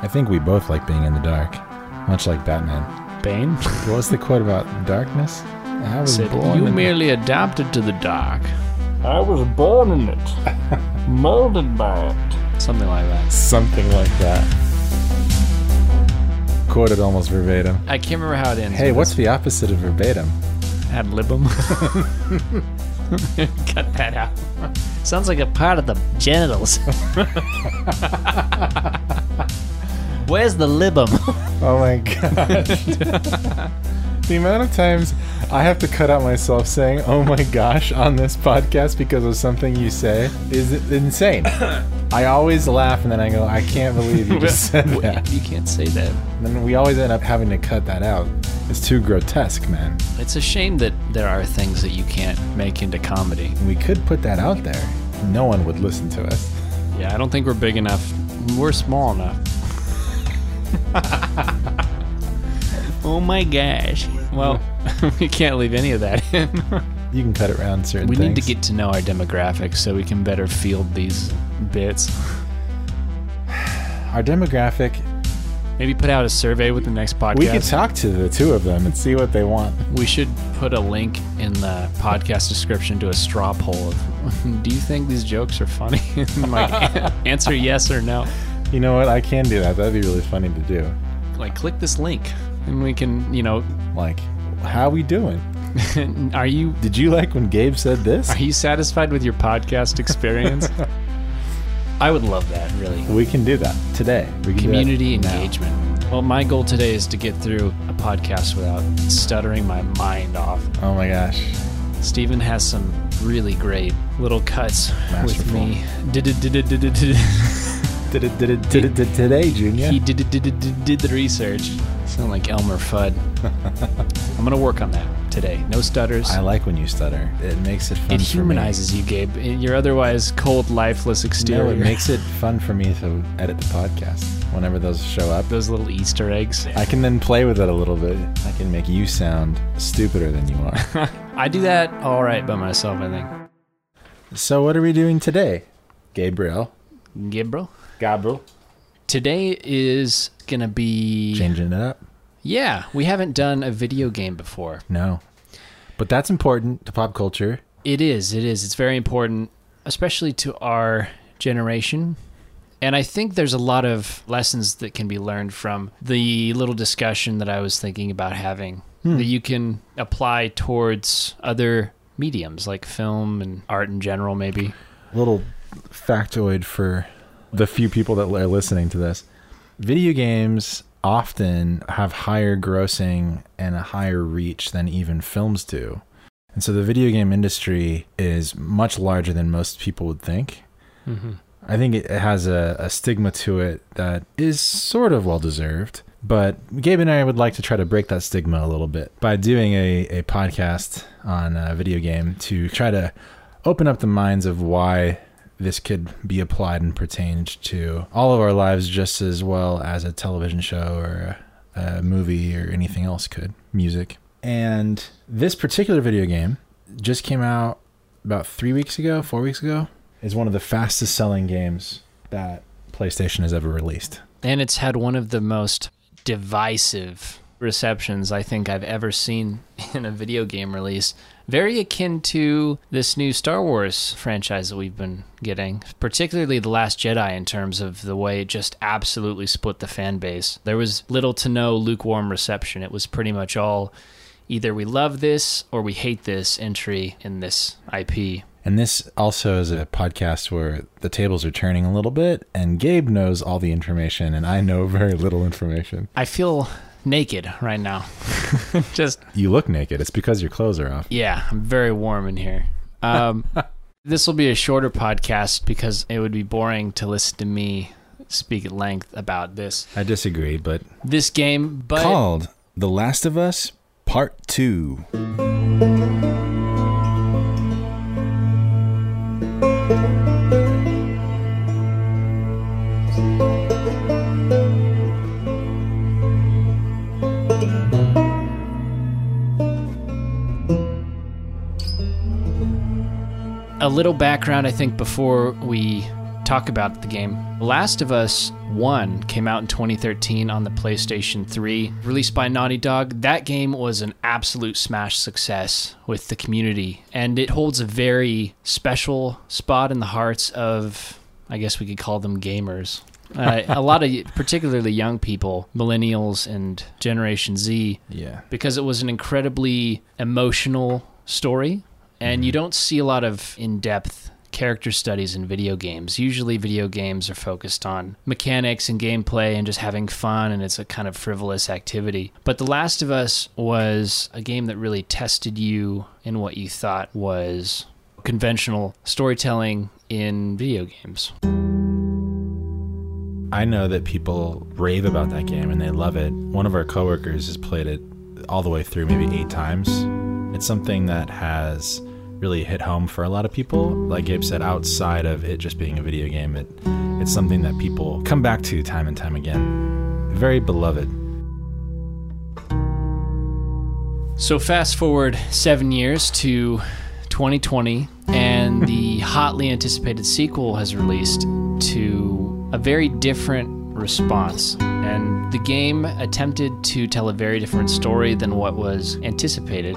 I think we both like being in the dark, much like Batman. Bane? What's the quote about darkness? I was said, born you merely adapted to the dark. I was born in it, molded by it. Something like that. Something like that. Quoted almost verbatim. I can't remember how it ends. Hey, what's the opposite of verbatim? Ad libum. Cut that out. Sounds like a part of the genitals. Where's the libum? Oh my gosh. The amount of times I have to cut out myself saying, oh my gosh, on this podcast because of something you say is insane. I always laugh and then I go, I can't believe you just said that. You can't say that. And then we always end up having to cut that out. It's too grotesque, man. It's a shame that there are things that you can't make into comedy. We could put that out there. No one would listen to us. Yeah, I don't think we're big enough. We're small enough. Oh my gosh. Well, we can't leave any of that in. You can cut it around certain things. We need to get to know our demographics so we can better field these bits. Our demographic. Maybe put out a survey with the next podcast. We could talk to the two of them and see what they want. We should put a link in the podcast description to a straw poll of, do you think these jokes are funny? Like, answer yes or no. You know what? I can do that. That'd be really funny to do. Like, click this link. And we can, you know... Like, how we doing? Are you... Did you like when Gabe said this? Are you satisfied with your podcast experience? I would love that, really. We can do that today. We can community engagement. Now. Well, my goal today is to get through a podcast without stuttering my mind off. Oh, my gosh. Steven has some really great little cuts with me. Did it today, Junior. He did the research. Sound like Elmer Fudd. I'm going to work on that today. No stutters. I like when you stutter. It makes it fun for me. It humanizes you, Gabe. Your otherwise cold, lifeless exterior. No, it makes it fun for me to edit the podcast whenever those show up. Those little Easter eggs. I can then play with it a little bit. I can make you sound stupider than you are. I do that all right by myself, I think. So what are we doing today, Gabriel? Today is going to be... Changing it up? Yeah. We haven't done a video game before. No. But that's important to pop culture. It is. It's very important, especially to our generation. And I think there's a lot of lessons that can be learned from the little discussion that I was thinking about having that you can apply towards other mediums, like film and art in general, maybe. Little factoid for... the few people that are listening to this. Video games often have higher grossing and a higher reach than even films do. And so the video game industry is much larger than most people would think. Mm-hmm. I think it has a stigma to it that is sort of well-deserved, but Gabe and I would like to try to break that stigma a little bit by doing a podcast on a video game to try to open up the minds of why this could be applied and pertains to all of our lives just as well as a television show or a movie or anything else could, music. And this particular video game just came out about 4 weeks ago. It's one of the fastest selling games that PlayStation has ever released. And it's had one of the most divisive receptions I think I've ever seen in a video game release. Very akin to this new Star Wars franchise that we've been getting, particularly The Last Jedi in terms of the way it just absolutely split the fan base. There was little to no lukewarm reception. It was pretty much all either we love this or we hate this entry in this IP. And this also is a podcast where the tables are turning a little bit and Gabe knows all the information and I know very little information. I feel... naked right now. Just you look naked. It's because your clothes are off. Yeah, I'm very warm in here. This will be a shorter podcast because it would be boring to listen to me speak at length about this. I disagree, but this game called The Last of Us Part II. A a little background, I think, before we talk about the game. The Last of Us 1 came out in 2013 on the PlayStation 3, released by Naughty Dog. That game was an absolute smash success with the community, and it holds a very special spot in the hearts of, I guess we could call them gamers. A lot of particularly young people, millennials and Generation Z, yeah, because it was an incredibly emotional story, and you don't see a lot of in-depth character studies in video games. Usually video games are focused on mechanics and gameplay and just having fun, and it's a kind of frivolous activity. But The Last of Us was a game that really tested you in what you thought was conventional storytelling in video games. I know that people rave about that game and they love it. One of our coworkers has played it all the way through maybe 8 times. It's something that has really hit home for a lot of people. Like Gabe said, outside of it just being a video game, it's something that people come back to time and time again. Very beloved. So fast forward 7 years to 2020, and the hotly anticipated sequel has released to a very different response. And the game attempted to tell a very different story than what was anticipated.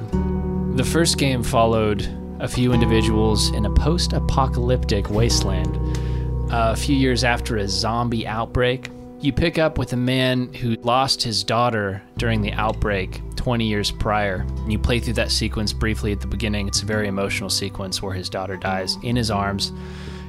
The first game followed a few individuals in a post-apocalyptic wasteland. A few years after a zombie outbreak, you pick up with a man who lost his daughter during the outbreak 20 years prior. You play through that sequence briefly at the beginning. It's a very emotional sequence where his daughter dies in his arms.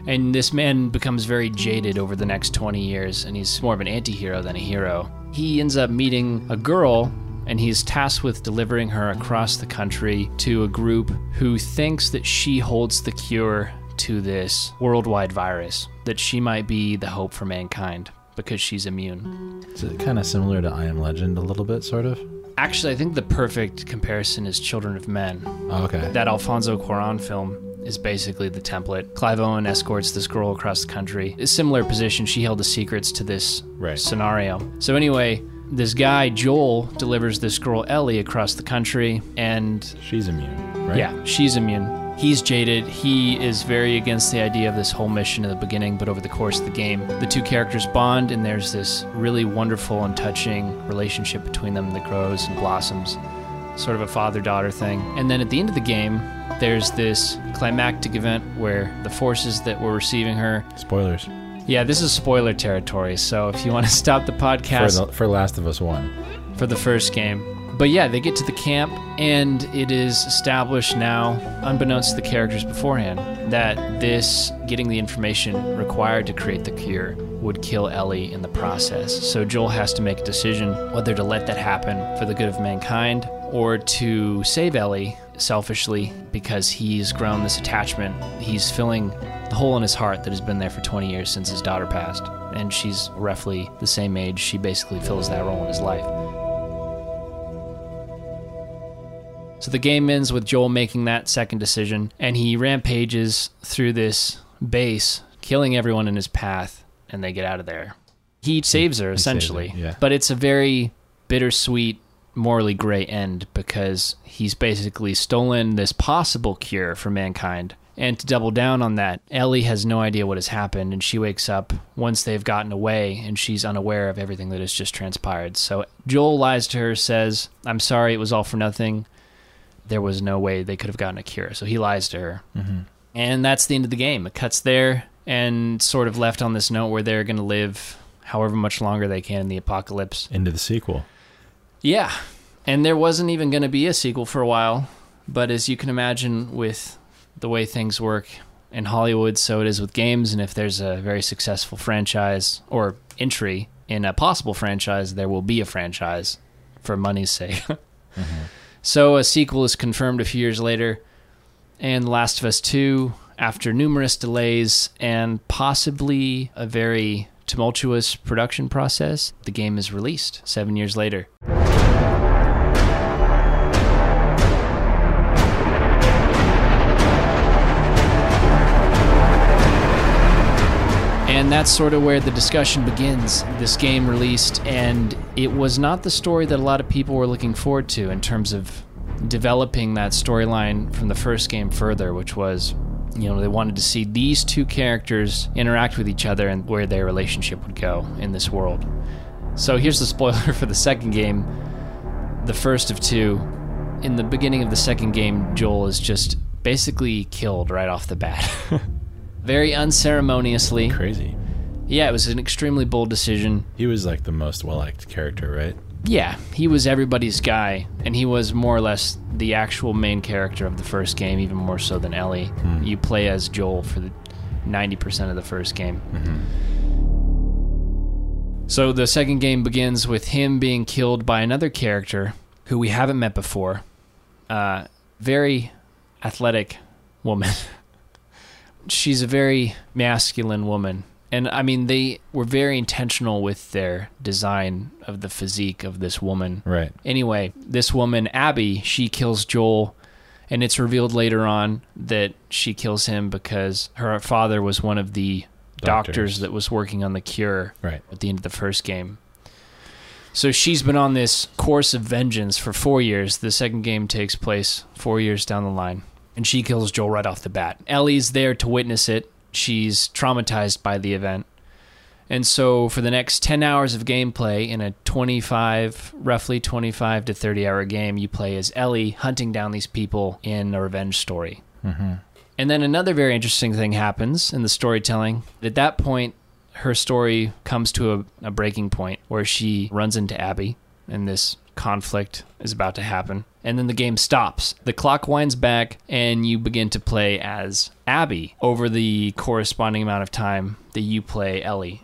And this man becomes very jaded over the next 20 years, and he's more of an anti-hero than a hero. He ends up meeting a girl, and he's tasked with delivering her across the country to a group who thinks that she holds the cure to this worldwide virus, that she might be the hope for mankind because she's immune. Is it kind of similar to I Am Legend a little bit, sort of? Actually, I think the perfect comparison is Children of Men. Oh, okay. That Alfonso Cuarón film is basically the template. Clive Owen escorts this girl across the country. A similar position. She held the secrets to this scenario. So anyway, this guy, Joel, delivers this girl, Ellie, across the country, and... she's immune, right? Yeah, she's immune. He's jaded. He is very against the idea of this whole mission at the beginning, but over the course of the game, the two characters bond, and there's this really wonderful and touching relationship between them that grows and blossoms. Sort of a father-daughter thing. And then at the end of the game, there's this climactic event where the forces that were receiving her... Spoilers. Yeah, this is spoiler territory, so if you want to stop the podcast... For Last of Us 1. For the first game. But yeah, they get to the camp, and it is established now, unbeknownst to the characters beforehand, that this getting the information required to create the cure would kill Ellie in the process. So Joel has to make a decision whether to let that happen for the good of mankind or to save Ellie selfishly because he's grown this attachment. He's filling the hole in his heart that has been there for 20 years since his daughter passed, and she's roughly the same age. She basically fills that role in his life. So the game ends with Joel making that second decision, and he rampages through this base, killing everyone in his path, and they get out of there. He saves her, essentially. Saves her, yeah. But it's a very bittersweet, morally gray end because he's basically stolen this possible cure for mankind. And to double down on that, Ellie has no idea what has happened, and she wakes up once they've gotten away, and she's unaware of everything that has just transpired. So Joel lies to her, says, "I'm sorry, it was all for nothing. There was no way they could have gotten a cure." So he lies to her. Mm-hmm. And that's the end of the game. It cuts there and sort of left on this note where they're going to live however much longer they can in the apocalypse. Into the sequel. Yeah, and there wasn't even going to be a sequel for a while, but as you can imagine with the way things work in Hollywood, so it is with games, and if there's a very successful franchise or entry in a possible franchise, there will be a franchise for money's sake. Mm-hmm. So a sequel is confirmed a few years later, and The Last of Us 2, after numerous delays and possibly a very tumultuous production process, the game is released 7 years later. And that's sort of where the discussion begins. This game released, and it was not the story that a lot of people were looking forward to in terms of developing that storyline from the first game further, which was you know, they wanted to see these two characters interact with each other and where their relationship would go in this world. So here's the spoiler for the second game, the first of two. In the beginning of the second game, Joel is just basically killed right off the bat. Very unceremoniously. Crazy. Yeah, it was an extremely bold decision. He was like the most well-liked character, right? Yeah, he was everybody's guy, and he was more or less the actual main character of the first game, even more so than Ellie. Mm. You play as Joel for the 90% of the first game. Mm-hmm. So the second game begins with him being killed by another character who we haven't met before. Very athletic woman. She's a very masculine woman. And, I mean, they were very intentional with their design of the physique of this woman. Right. Anyway, this woman, Abby, she kills Joel, and it's revealed later on that she kills him because her father was one of the doctors that was working on the cure at the end of the first game. So she's been on this course of vengeance for 4 years. The second game takes place 4 years down the line, and she kills Joel right off the bat. Ellie's there to witness it. She's traumatized by the event. And so for the next 10 hours of gameplay in a roughly 25 to 30-hour game, you play as Ellie hunting down these people in a revenge story. Mm-hmm. And then another very interesting thing happens in the storytelling. At that point, her story comes to a breaking point where she runs into Abby, and this conflict is about to happen. And then the game stops. The clock winds back, and you begin to play as Abby over the corresponding amount of time that you play Ellie,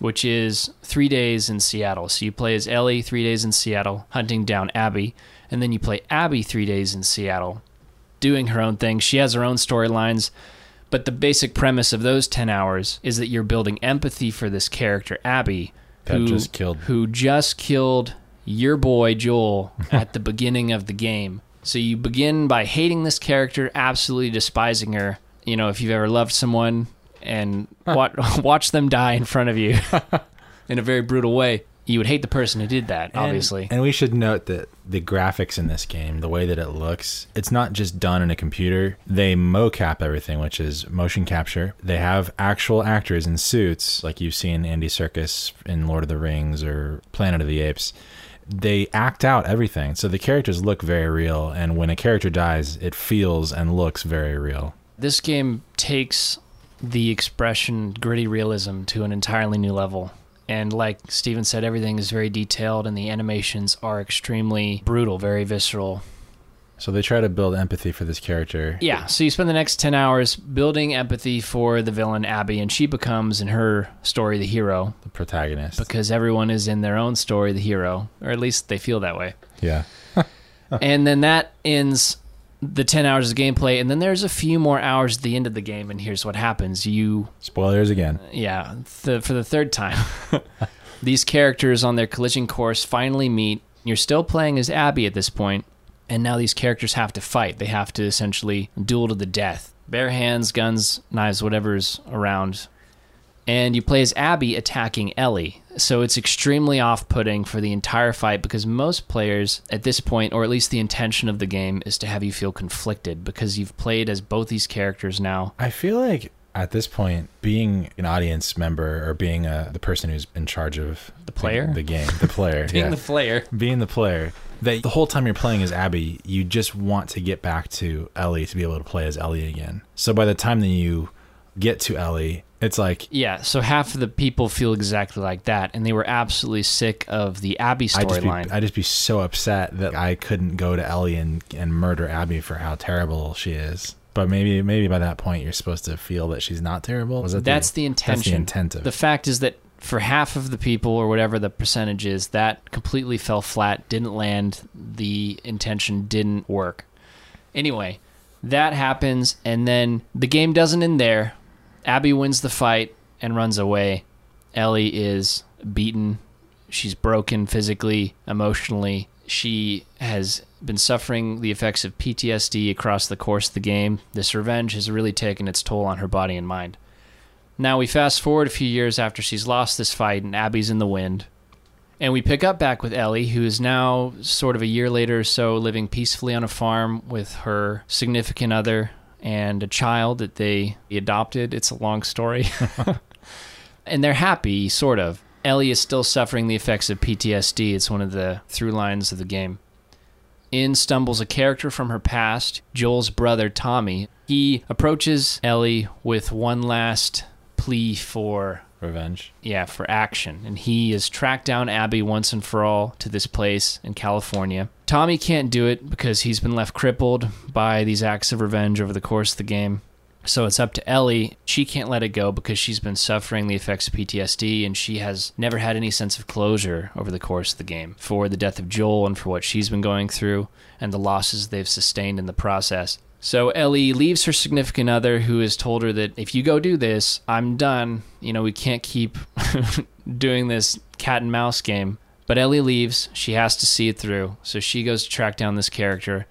which is 3 days in Seattle. So you play as Ellie 3 days in Seattle, hunting down Abby, and then you play Abby 3 days in Seattle, doing her own thing. She has her own storylines, but the basic premise of those 10 hours is that you're building empathy for this character, Abby, who just killed your boy Joel at the beginning of the game. So you begin by hating this character, absolutely despising her. You know, if you've ever loved someone and watch them die in front of you in a very brutal way, you would hate the person who did that, obviously. And we should note that the graphics in this game, the way that it looks, it's not just done in a computer. They mocap everything, which is motion capture. They have actual actors in suits, like you've seen Andy Serkis in Lord of the Rings or Planet of the Apes. They act out everything. So the characters look very real, and when a character dies, it feels and looks very real. This game takes the expression gritty realism to an entirely new level. And like Steven said, everything is very detailed, and the animations are extremely brutal, very visceral. So they try to build empathy for this character. Yeah, so you spend the next 10 hours building empathy for the villain, Abby, and she becomes, in her story, the hero. The protagonist. Because everyone is, in their own story, the hero, or at least they feel that way. Yeah. And then that ends the 10 hours of gameplay, and then there's a few more hours at the end of the game, and here's what happens. Spoilers again. Yeah, for the third time. These characters on their collision course finally meet. You're still playing as Abby at this point, and now these characters have to fight. They have to essentially duel to the death. Bare hands, guns, knives, whatever's around. And you play as Abby attacking Ellie. So it's extremely off-putting for the entire fight, because most players at this point, or at least the intention of the game, is to have you feel conflicted because you've played as both these characters now. I feel like at this point, being an audience member or being the person who's in charge of the game, the player, being the player, that the whole time you're playing as Abby, you just want to get back to Ellie to be able to play as Ellie again. So by the time that you get to Ellie, it's like... Yeah, so half of the people feel exactly like that, and they were absolutely sick of the Abby storyline. I'd just be so upset that I couldn't go to Ellie and murder Abby for how terrible she is. But maybe by that point, you're supposed to feel that she's not terrible. That's the intention. That's the intent of it. The fact is that for half of the people, or whatever the percentage is, that completely fell flat, didn't land, the intention didn't work. Anyway, that happens, and then the game doesn't end there. Abby wins the fight and runs away. Ellie is beaten. She's broken physically, emotionally. She has been suffering the effects of PTSD across the course of the game. This revenge has really taken its toll on her body and mind. Now we fast forward a few years after she's lost this fight, and Abby's in the wind. And we pick up back with Ellie, who is now sort of a year later or so living peacefully on a farm with her significant other, and a child that they adopted. It's a long story. And they're happy, sort of. Ellie is still suffering the effects of PTSD. It's one of the through lines of the game. In stumbles a character from her past, Joel's brother, Tommy. He approaches Ellie with one last plea for... revenge. Yeah, for action. And he has tracked down Abby once and for all to this place in California. Tommy can't do it because he's been left crippled by these acts of revenge over the course of the game. So it's up to Ellie. She can't let it go because she's been suffering the effects of PTSD, and she has never had any sense of closure over the course of the game for the death of Joel and for what she's been going through and the losses they've sustained in the process. So Ellie leaves her significant other, who has told her that if you go do this, I'm done. You know, we can't keep doing this cat and mouse game. But Ellie leaves. She has to see it through. So she goes to track down this character.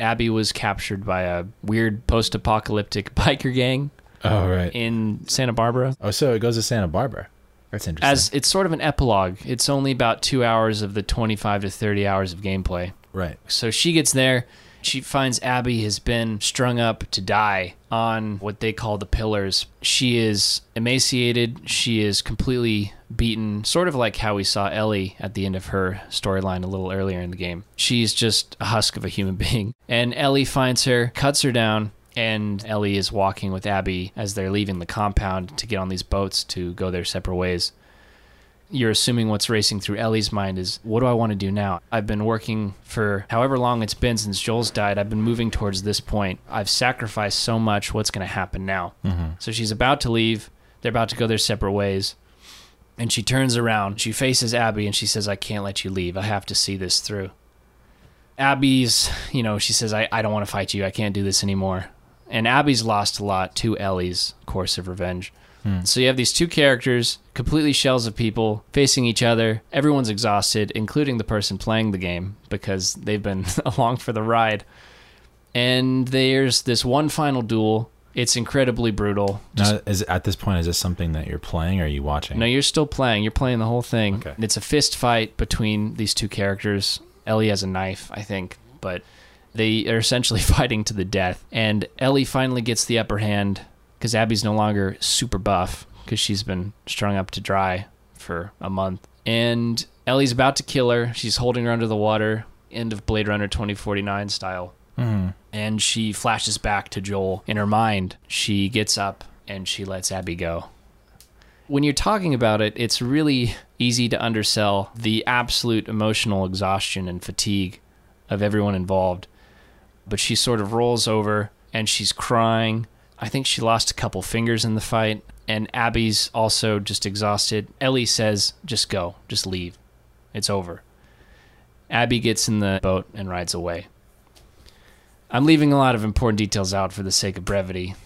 Abby was captured by a weird post-apocalyptic biker gang. Oh, right. In Santa Barbara. Oh, so it goes to Santa Barbara. That's interesting. As it's sort of an epilogue. It's only about 2 hours of the 25 to 30 hours of gameplay. Right. So she gets there. She finds Abby has been strung up to die on what they call the pillars. She is emaciated. She is completely beaten, sort of like how we saw Ellie at the end of her storyline a little earlier in the game. She's just a husk of a human being. And Ellie finds her, cuts her down, and Ellie is walking with Abby as they're leaving the compound to get on these boats to go their separate ways. You're assuming what's racing through Ellie's mind is, what do I want to do now? I've been working for however long it's been since Joel's died. I've been moving towards this point. I've sacrificed so much. What's going to happen now? Mm-hmm. So she's about to leave. They're about to go their separate ways. And she turns around. She faces Abby and she says, I can't let you leave. I have to see this through. Abby's, you know, she says, I don't want to fight you. I can't do this anymore. And Abby's lost a lot to Ellie's course of revenge. So you have these two characters, completely shells of people, facing each other. Everyone's exhausted, including the person playing the game, because they've been along for the ride. And there's this one final duel. It's incredibly brutal. Now, at this point, is this something that you're playing or are you watching? No, you're still playing. You're playing the whole thing. Okay. It's a fist fight between these two characters. Ellie has a knife, I think, but they are essentially fighting to the death. And Ellie finally gets the upper hand, because Abby's no longer super buff because she's been strung up to dry for a month. And Ellie's about to kill her. She's holding her under the water, end of Blade Runner 2049 style. Mm-hmm. And she flashes back to Joel. In her mind, she gets up and she lets Abby go. When you're talking about it, it's really easy to undersell the absolute emotional exhaustion and fatigue of everyone involved. But she sort of rolls over and she's crying. I think she lost a couple fingers in the fight, and Abby's also just exhausted. Ellie says, just go, just leave. It's over. Abby gets in the boat and rides away. I'm leaving a lot of important details out for the sake of brevity.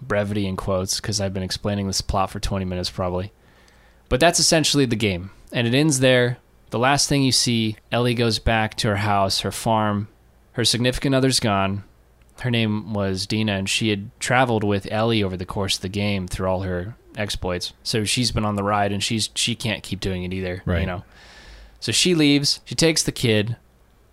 Brevity in quotes, because I've been explaining this plot for 20 minutes probably. But that's essentially the game, and it ends there. The last thing you see, Ellie goes back to her house, her farm. Her significant other's gone. Her name was Dina, and she had traveled with Ellie over the course of the game through all her exploits. So she's been on the ride, and she can't keep doing it either. Right. You know. So she leaves. She takes the kid.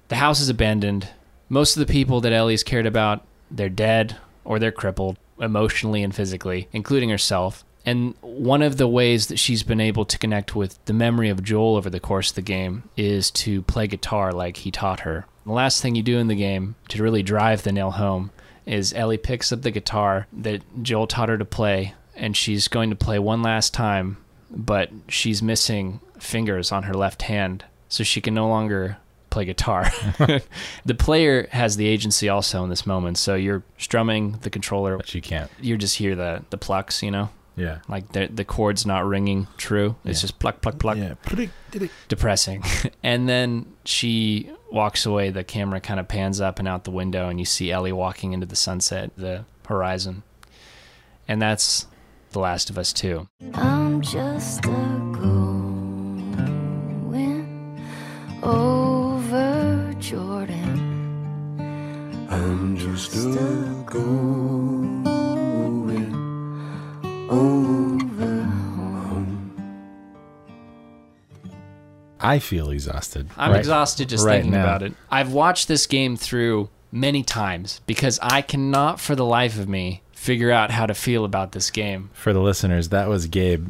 The house is abandoned. Most of the people that Ellie's cared about, they're dead or they're crippled emotionally and physically, including herself. And one of the ways that she's been able to connect with the memory of Joel over the course of the game is to play guitar like he taught her. The last thing you do in the game to really drive the nail home is Ellie picks up the guitar that Joel taught her to play, and she's going to play one last time, but she's missing fingers on her left hand, so she can no longer play guitar. The player has the agency also in this moment, so you're strumming the controller. But you can't. You just hear the plucks, you know? Yeah. Like the chord's not ringing true. It's just pluck, pluck, pluck. Yeah. Depressing. And then she walks away. The camera kind of pans up and out the window, and you see Ellie walking into the sunset, the horizon. And that's The Last of Us 2. I'm just a going over Jordan. I'm just a going over home. I feel exhausted. I'm exhausted just thinking about it. I've watched this game through many times because I cannot for the life of me figure out how to feel about this game. For the listeners, that was Gabe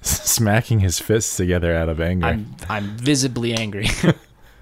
smacking his fists together out of anger. I'm visibly angry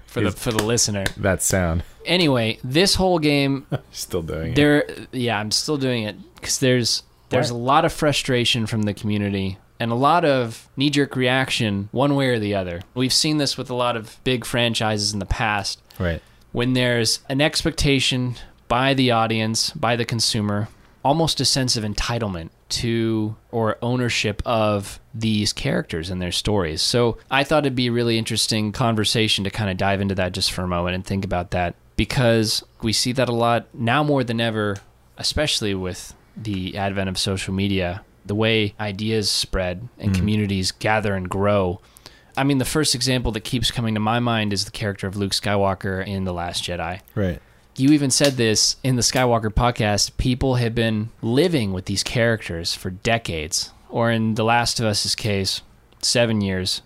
for the listener. That sound. Anyway, this whole game... still doing it. Yeah, I'm still doing it because there's a lot of frustration from the community and a lot of knee-jerk reaction one way or the other. We've seen this with a lot of big franchises in the past. Right. When there's an expectation by the audience, by the consumer, almost a sense of entitlement to or ownership of these characters and their stories. So I thought it'd be a really interesting conversation to kind of dive into that just for a moment and think about that, because we see that a lot now more than ever, especially with the advent of social media, the way ideas spread and communities gather and grow. I mean, the first example that keeps coming to my mind is the character of Luke Skywalker in The Last Jedi. Right. You even said this in the Skywalker podcast, people have been living with these characters for decades, or in The Last of Us's case, 7 years,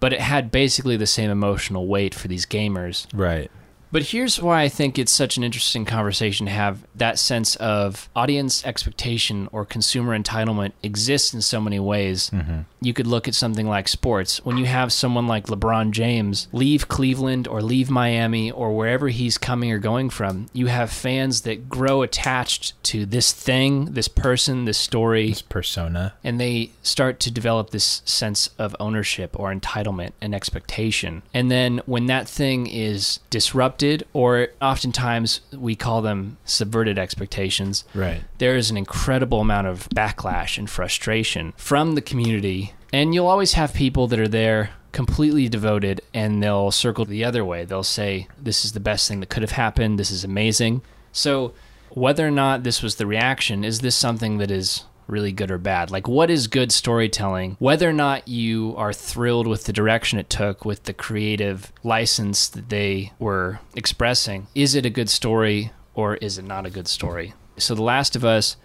but it had basically the same emotional weight for these gamers. Right. But here's why I think it's such an interesting conversation to have. That sense of audience expectation or consumer entitlement exists in so many ways. Mm-hmm. You could look at something like sports. When you have someone like LeBron James leave Cleveland or leave Miami or wherever he's coming or going from, you have fans that grow attached to this thing, this person, this story. This persona. And they start to develop this sense of ownership or entitlement and expectation. And then when that thing is disrupted, or oftentimes we call them subverted expectations. Right. There is an incredible amount of backlash and frustration from the community. And you'll always have people that are there completely devoted and they'll circle the other way. They'll say, this is the best thing that could have happened. This is amazing. So whether or not this was the reaction, is this something that is really good or bad? Like, what is good storytelling? Whether or not you are thrilled with the direction it took, with the creative license that they were expressing, is it a good story or is it not a good story? So The Last of Us,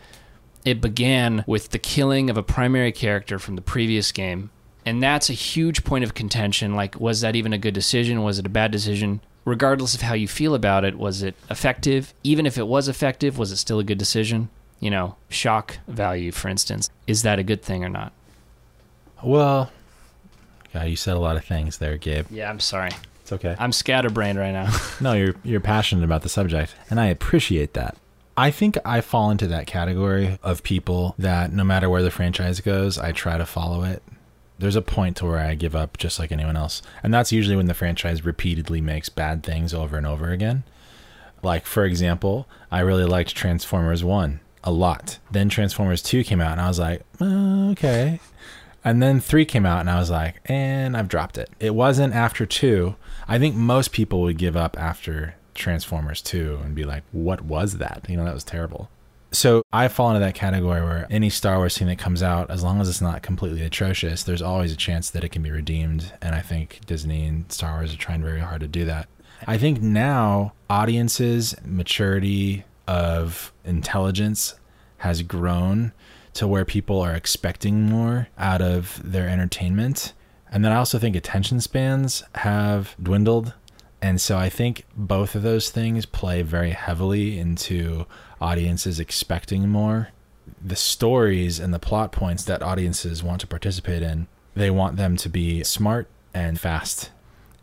it began with the killing of a primary character from the previous game, and that's a huge point of contention. Like, was that even a good decision? Was it a bad decision? Regardless of how you feel about it, was it effective? Even if it was effective, was it still a good decision? You know, shock value, for instance. Is that a good thing or not? Well, God, you said a lot of things there, Gabe. Yeah, I'm sorry. It's okay. I'm scatterbrained right now. No, you're passionate about the subject, and I appreciate that. I think I fall into that category of people that no matter where the franchise goes, I try to follow it. There's a point to where I give up just like anyone else, and that's usually when the franchise repeatedly makes bad things over and over again. Like, for example, I really liked Transformers 1. A lot. Then Transformers 2 came out and I was like, okay. And then 3 came out and I was like, and I've dropped it. It wasn't after 2. I think most people would give up after Transformers 2 and be like, what was that? You know, that was terrible. So I fall into that category where any Star Wars thing that comes out, as long as it's not completely atrocious, there's always a chance that it can be redeemed. And I think Disney and Star Wars are trying very hard to do that. I think now audiences, maturity, of intelligence has grown to where people are expecting more out of their entertainment. And then I also think attention spans have dwindled. And so I think both of those things play very heavily into audiences expecting more. The stories and the plot points that audiences want to participate in, they want them to be smart and fast.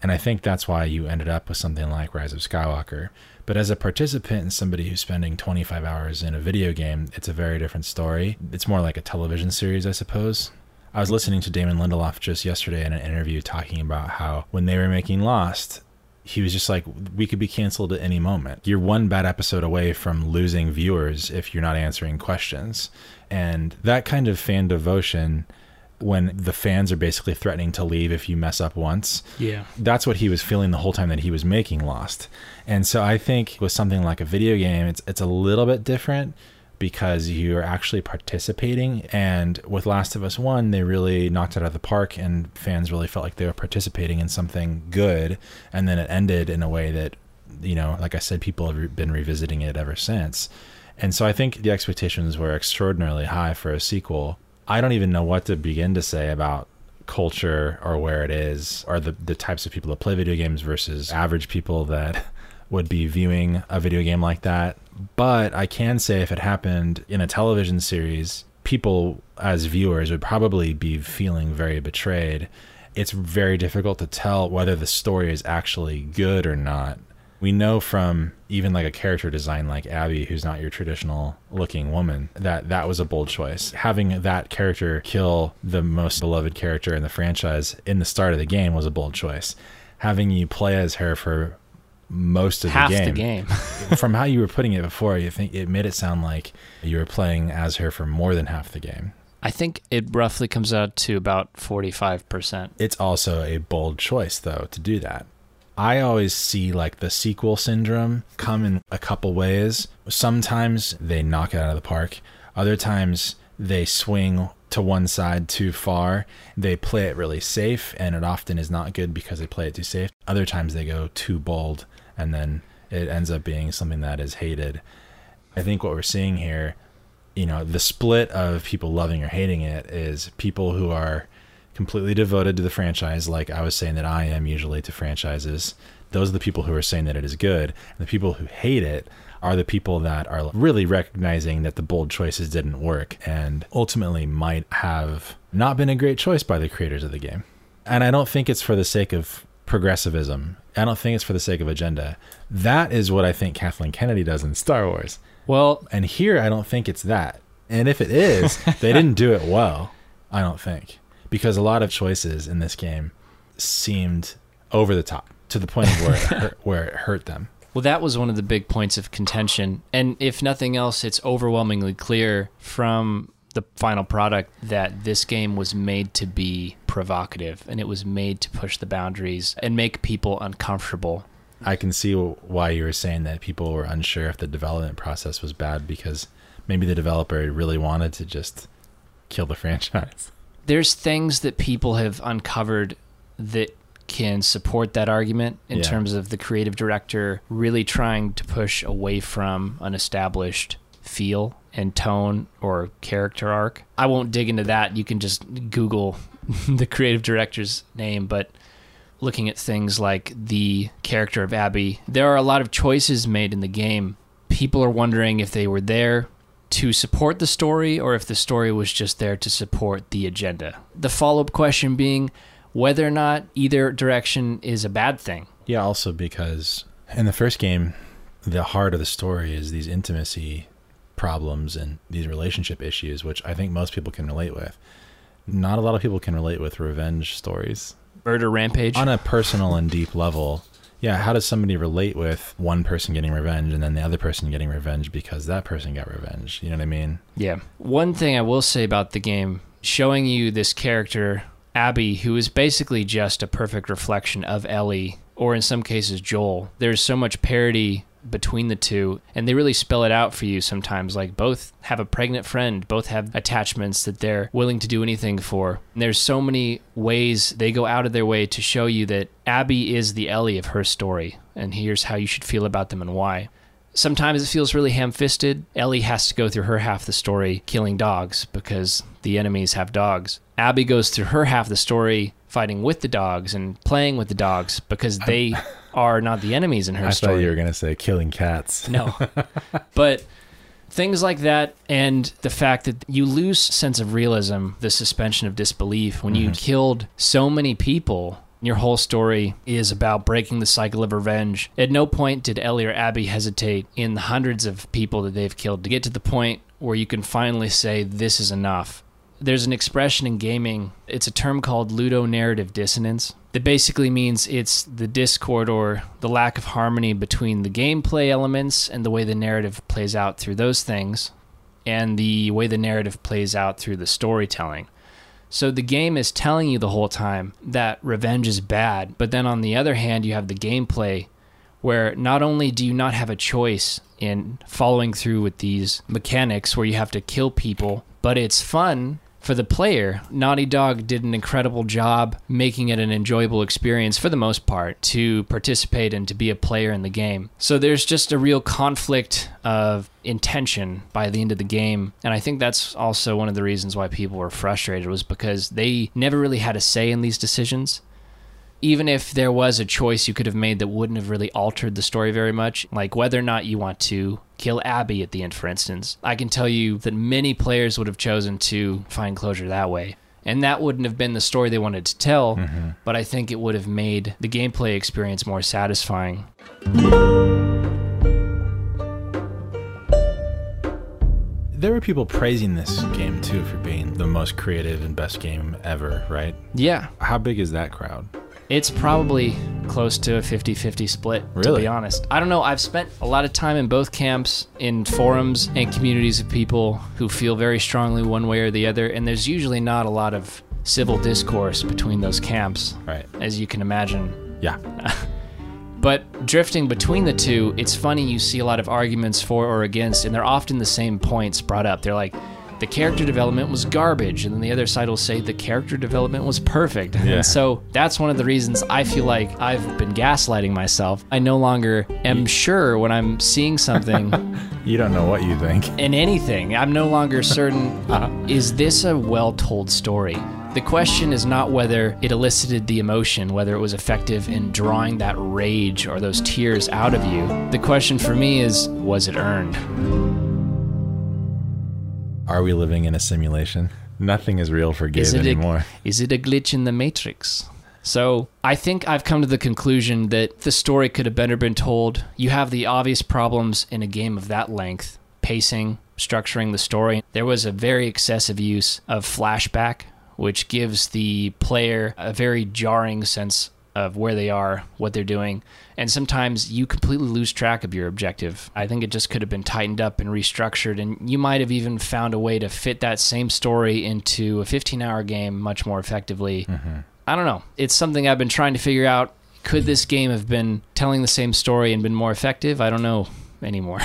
And I think that's why you ended up with something like Rise of Skywalker. But as a participant and somebody who's spending 25 hours in a video game, it's a very different story. It's more like a television series, I suppose. I was listening to Damon Lindelof just yesterday in an interview talking about how when they were making Lost, he was just like, we could be canceled at any moment. You're one bad episode away from losing viewers if you're not answering questions. And that kind of fan devotion, when the fans are basically threatening to leave if you mess up once. Yeah. That's what he was feeling the whole time that he was making Lost. And so I think with something like a video game, it's a little bit different because you're actually participating. And with Last of Us 1, they really knocked it out of the park and fans really felt like they were participating in something good. And then it ended in a way that, you know, like I said, people have been revisiting it ever since. And so I think the expectations were extraordinarily high for a sequel. I don't even know what to begin to say about culture or where it is or the types of people that play video games versus average people that would be viewing a video game like that. But I can say if it happened in a television series, people as viewers would probably be feeling very betrayed. It's very difficult to tell whether the story is actually good or not. We know from even like a character design like Abby, who's not your traditional looking woman, that that was a bold choice. Having that character kill the most beloved character in the franchise in the start of the game was a bold choice. Having you play as her for most of half the game. From how you were putting it before, you think it made it sound like you were playing as her for more than half the game. I think it roughly comes out to about 45%. It's also a bold choice, though, to do that. I always see like the sequel syndrome come in a couple ways. Sometimes they knock it out of the park. Other times they swing to one side too far. They play it really safe, and it often is not good because they play it too safe. Other times they go too bold, and then it ends up being something that is hated. I think what we're seeing here, you know, the split of people loving or hating it is people who are completely devoted to the franchise, like I was saying that I am usually to franchises. Those are the people who are saying that it is good. And the people who hate it are the people that are really recognizing that the bold choices didn't work and ultimately might have not been a great choice by the creators of the game. And I don't think it's for the sake of progressivism. I don't think it's for the sake of agenda. That is what I think Kathleen Kennedy does in Star Wars. Well, and here I don't think it's that. And if it is, they didn't do it well, I don't think. Because a lot of choices in this game seemed over the top to the point of where it hurt them. Well, that was one of the big points of contention. And if nothing else, it's overwhelmingly clear from the final product that this game was made to be provocative, and it was made to push the boundaries and make people uncomfortable. I can see why you were saying that people were unsure if the development process was bad, because maybe the developer really wanted to just kill the franchise. There's things that people have uncovered that can support that argument in terms of the creative director really trying to push away from an established feel and tone or character arc. I won't dig into that. You can just Google the creative director's name, but looking at things like the character of Abby, there are a lot of choices made in the game. People are wondering if they were there to support the story or if the story was just there to support the agenda. The follow-up question being whether or not either direction is a bad thing. Yeah, also because in the first game, the heart of the story is these intimacy problems and these relationship issues, which I think most people can relate with. Not a lot of people can relate with revenge stories. Murder rampage on a personal and deep level. Yeah, how does somebody relate with one person getting revenge and then the other person getting revenge because that person got revenge? You know what I mean? Yeah. One thing I will say about the game, showing you this character, Abby, who is basically just a perfect reflection of Ellie, or in some cases Joel. There's so much parody between the two, and they really spell it out for you sometimes. Like, both have a pregnant friend, both have attachments that they're willing to do anything for. And there's so many ways they go out of their way to show you that Abby is the Ellie of her story, and here's how you should feel about them and why. Sometimes it feels really ham-fisted. Ellie has to go through her half the story killing dogs because the enemies have dogs. Abby goes through her half the story fighting with the dogs and playing with the dogs because they are not the enemies in her story. I thought you were going to say killing cats. No. But things like that, and the fact that you lose sense of realism, the suspension of disbelief, when you killed so many people, your whole story is about breaking the cycle of revenge. At no point did Ellie or Abby hesitate in the hundreds of people that they've killed to get to the point where you can finally say, this is enough. There's an expression in gaming, it's a term called ludonarrative dissonance, that basically means it's the discord or the lack of harmony between the gameplay elements and the way the narrative plays out through those things, and the way the narrative plays out through the storytelling. So the game is telling you the whole time that revenge is bad, but then on the other hand, you have the gameplay where not only do you not have a choice in following through with these mechanics where you have to kill people, but it's fun for the player. Naughty Dog did an incredible job making it an enjoyable experience for the most part to participate and to be a player in the game. So there's just a real conflict of intention by the end of the game. And I think that's also one of the reasons why people were frustrated, was because they never really had a say in these decisions. even if there was a choice you could have made that wouldn't have really altered the story very much, like whether or not you want to kill Abby at the end, for instance, I can tell you that many players would have chosen to find closure that way. And that wouldn't have been the story they wanted to tell, mm-hmm. but I think it would have made the gameplay experience more satisfying. There were people praising this game, too, for being the most creative and best game ever, right? Yeah. How big is that crowd? It's probably close to a 50-50 split, really? To be honest. I don't know. I've spent a lot of time in both camps, in forums and communities of people who feel very strongly one way or the other, and there's usually not a lot of civil discourse between those camps, right? As you can imagine. Yeah. But drifting between the two, it's funny, you see a lot of arguments for or against, and they're often the same points brought up. They're like, the character development was garbage, and then the other side will say the character development was perfect. Yeah. And so that's one of the reasons I feel like I've been gaslighting myself. I no longer am sure when I'm seeing something. You don't know what you think. In anything. I'm no longer certain, is this a well-told story? The question is not whether it elicited the emotion, whether it was effective in drawing that rage or those tears out of you. The question for me is, was it earned? Are we living in a simulation? Nothing is real for Gabe anymore. Is it a glitch in the Matrix? So I think I've come to the conclusion that the story could have better been told. You have the obvious problems in a game of that length. Pacing, structuring the story. There was a very excessive use of flashback, which gives the player a very jarring sense of where they are, what they're doing. And sometimes you completely lose track of your objective. I think it just could have been tightened up and restructured, and you might have even found a way to fit that same story into a 15-hour game much more effectively. Mm-hmm. I don't know. It's something I've been trying to figure out. Could this game have been telling the same story and been more effective? I don't know anymore.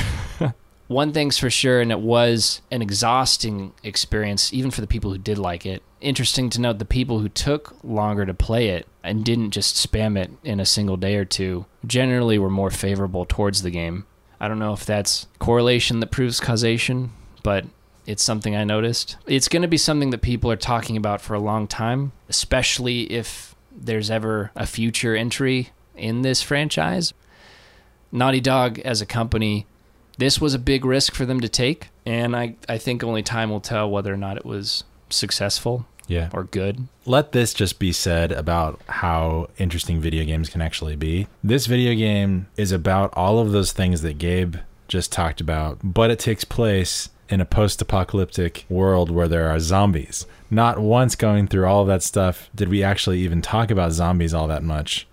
One thing's for sure, and it was an exhausting experience, even for the people who did like it. Interesting to note the people who took longer to play it and didn't just spam it in a single day or two generally were more favorable towards the game. I don't know if that's correlation that proves causation, but it's something I noticed. It's going to be something that people are talking about for a long time, especially if there's ever a future entry in this franchise. Naughty Dog as a company, this was a big risk for them to take, and I think only time will tell whether or not it was successful. Yeah. Or good. Let this just be said about how interesting video games can actually be. This video game is about all of those things that Gabe just talked about, but it takes place in a post-apocalyptic world where there are zombies. Not once going through all of that stuff did we actually even talk about zombies all that much.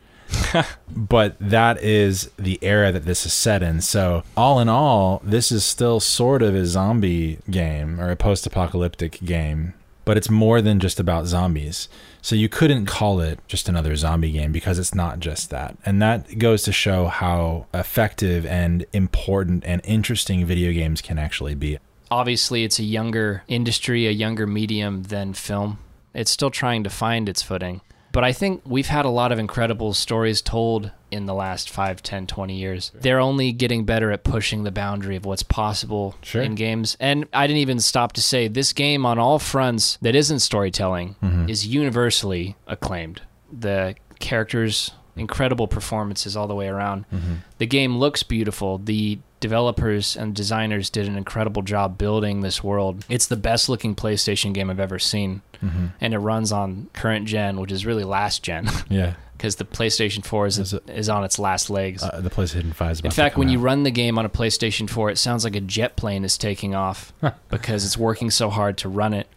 But that is the era that this is set in. So all in all, this is still sort of a zombie game or a post-apocalyptic game. But it's more than just about zombies. So you couldn't call it just another zombie game because it's not just that. And that goes to show how effective and important and interesting video games can actually be. Obviously, it's a younger industry, a younger medium than film. It's still trying to find its footing. But I think we've had a lot of incredible stories told in the last 5, 10, 20 years. They're only getting better at pushing the boundary of what's possible in games. And I didn't even stop to say this game on all fronts that isn't storytelling is universally acclaimed. The characters, incredible performances all the way around. Mm-hmm. The game looks beautiful. The developers and designers did an incredible job building this world. It's the best looking PlayStation game I've ever seen. Mm-hmm. And it runs on current gen, which is really last gen. Yeah. Because the PlayStation 4 is on its last legs. The PlayStation 5 is about to come out. In fact, when you run the game on a PlayStation 4, it sounds like a jet plane is taking off because it's working so hard to run it.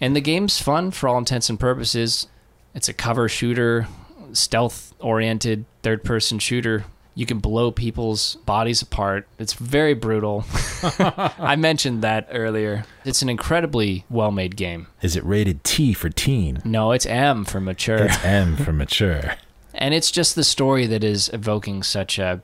And the game's fun for all intents and purposes. It's a cover shooter, stealth-oriented, third-person shooter. You can blow people's bodies apart. It's very brutal. I mentioned that earlier. It's an incredibly well-made game. Is it rated T for teen? No, it's M for mature. It's M for mature. And it's just the story that is evoking such a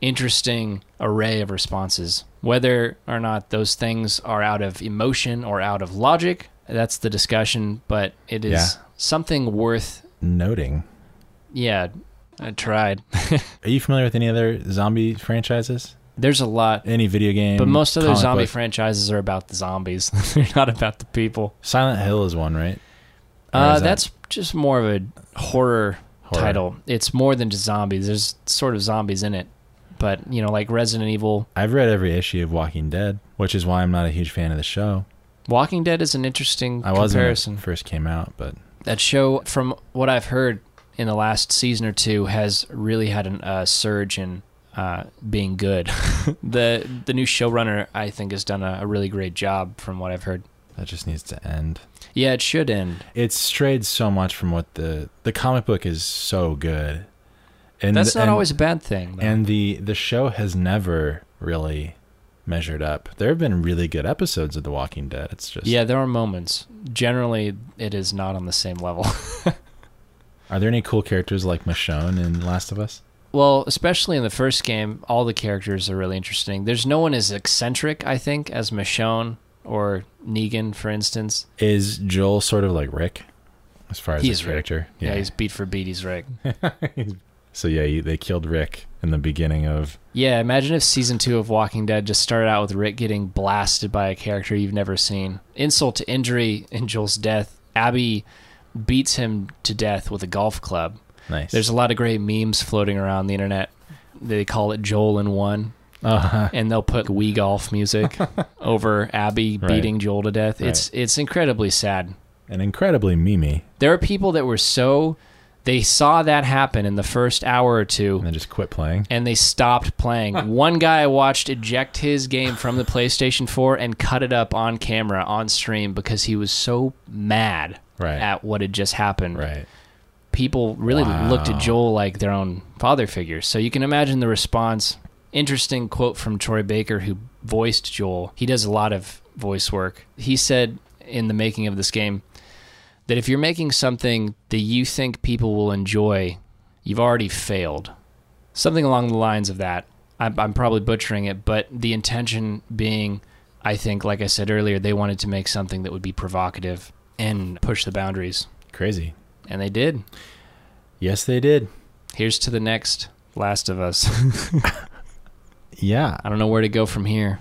interesting array of responses. Whether or not those things are out of emotion or out of logic, that's the discussion, but it is something worth noting. Yeah, I tried. Are you familiar with any other zombie franchises? There's a lot. Any video game? But most other zombie franchises are about the zombies. They're not about the people. Silent Hill is one, right? That's just more of a horror horror title. It's more than just zombies. There's sort of zombies in it. But, you know, like Resident Evil. I've read every issue of Walking Dead, which is why I'm not a huge fan of the show. Walking Dead is an interesting comparison. I wasn't when it first came out, but... That show, from what I've heard in the last season or two, has really had a surge in being good. The new showrunner, I think, has done a really great job from what I've heard. That just needs to end. Yeah, it should end. It's strayed so much from what the comic book is so good. And that's not always a bad thing, though. And the show has never really measured up. There have been really good episodes of The Walking Dead. It's just... Yeah, there are moments. Generally, it is not on the same level. Are there any cool characters like Michonne in Last of Us? Well, especially in the first game, all the characters are really interesting. There's no one as eccentric, I think, as Michonne or Negan, for instance. Is Joel sort of like Rick as far as his character? Yeah, he's beat for beat. He's Rick. So yeah, they killed Rick in the beginning of... Yeah, imagine if season 2 of Walking Dead just started out with Rick getting blasted by a character you've never seen. Insult to injury in Joel's death. Abby beats him to death with a golf club. Nice. There's a lot of great memes floating around the internet. They call it Joel in One. Uh-huh. And they'll put Wii Golf music over Abby beating Joel to death. Right. It's incredibly sad. And incredibly memey. There are people that were so... They saw that happen in the first hour or two. And they just quit playing. And they stopped playing. One guy I watched eject his game from the PlayStation 4 and cut it up on camera, on stream, because he was so mad at what had just happened. Right. People really looked at Joel like their own father figure. So you can imagine the response. Interesting quote from Troy Baker, who voiced Joel. He does a lot of voice work. He said in the making of this game, that if you're making something that you think people will enjoy, you've already failed. Something along the lines of that. I'm probably butchering it, but the intention being, I think, like I said earlier, they wanted to make something that would be provocative and push the boundaries. Crazy. And they did. Yes, they did. Here's to the next Last of Us. Yeah. I don't know where to go from here.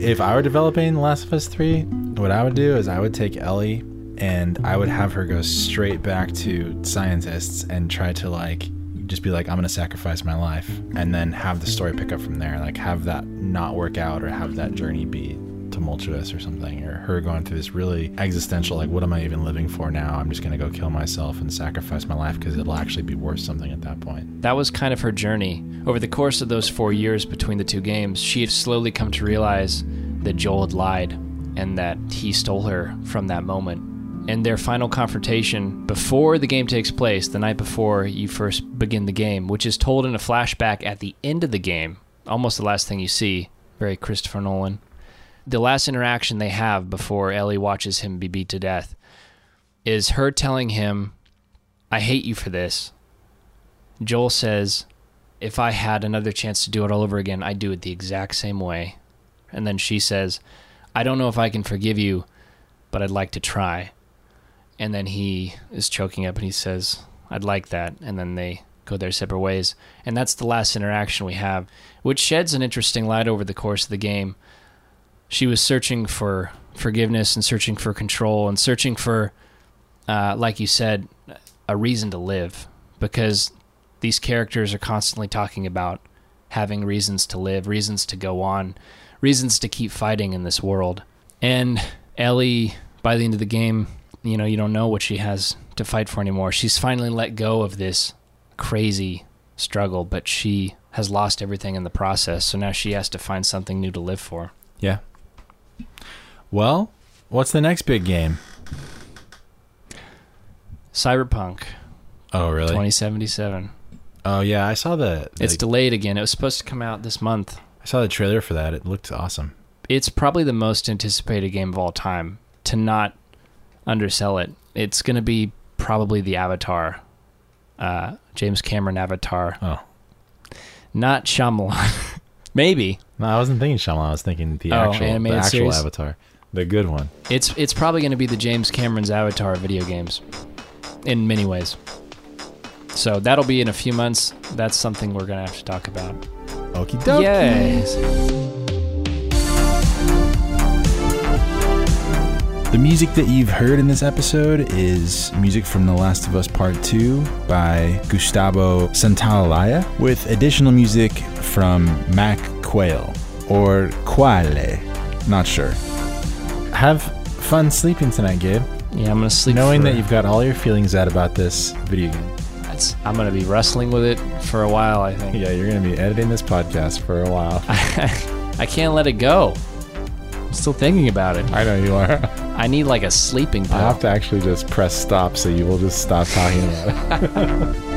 If I were developing The Last of Us 3, what I would do is I would take Ellie and I would have her go straight back to scientists and try to just be like, I'm going to sacrifice my life, and then have the story pick up from there. Like, have that not work out, or have that journey be tumultuous or something, or her going through this really existential, like, what am I even living for now? I'm just going to go kill myself and sacrifice my life because it'll actually be worth something at that point. That was kind of her journey. Over the course of those 4 years between the two games, she had slowly come to realize that Joel had lied and that he stole her from that moment. And their final confrontation before the game takes place, the night before you first begin the game, which is told in a flashback at the end of the game, almost the last thing you see, very Christopher Nolan. The last interaction they have before Ellie watches him be beat to death is her telling him, I hate you for this. Joel says, if I had another chance to do it all over again, I'd do it the exact same way. And then she says, I don't know if I can forgive you, but I'd like to try. And then he is choking up and he says, I'd like that. And then they go their separate ways. And that's the last interaction we have, which sheds an interesting light over the course of the game. She was searching for forgiveness and searching for control and searching for, like you said, a reason to live, because these characters are constantly talking about having reasons to live, reasons to go on, reasons to keep fighting in this world. And Ellie, by the end of the game... You know, you don't know what she has to fight for anymore. She's finally let go of this crazy struggle, but she has lost everything in the process. So now she has to find something new to live for. Yeah. Well, what's the next big game? Cyberpunk. Oh, really? 2077. Oh, yeah. I saw the... It's delayed again. It was supposed to come out this month. I saw the trailer for that. It looked awesome. It's probably the most anticipated game of all time. To not... undersell it. It's going to be probably the Avatar, James Cameron Avatar. Oh, not Shyamalan. Maybe. No, I wasn't thinking Shyamalan. I was thinking the actual Avatar, the good one. It's probably going to be the James Cameron's Avatar of video games, in many ways. So that'll be in a few months. That's something we're going to have to talk about. Okie dokie. Yes. The music that you've heard in this episode is music from The Last of Us Part II by Gustavo Santaolalla, with additional music from Mac Quayle, or Quayle, not sure. Have fun sleeping tonight, Gabe. Yeah, I'm going to sleep. Knowing that you've got all your feelings out about this video game. I'm going to be wrestling with it for a while, I think. Yeah, you're going to be editing this podcast for a while. I can't let it go. I'm still thinking about it. I know you are. I need like a sleeping pill. I have to actually just press stop, so you will just stop talking about it.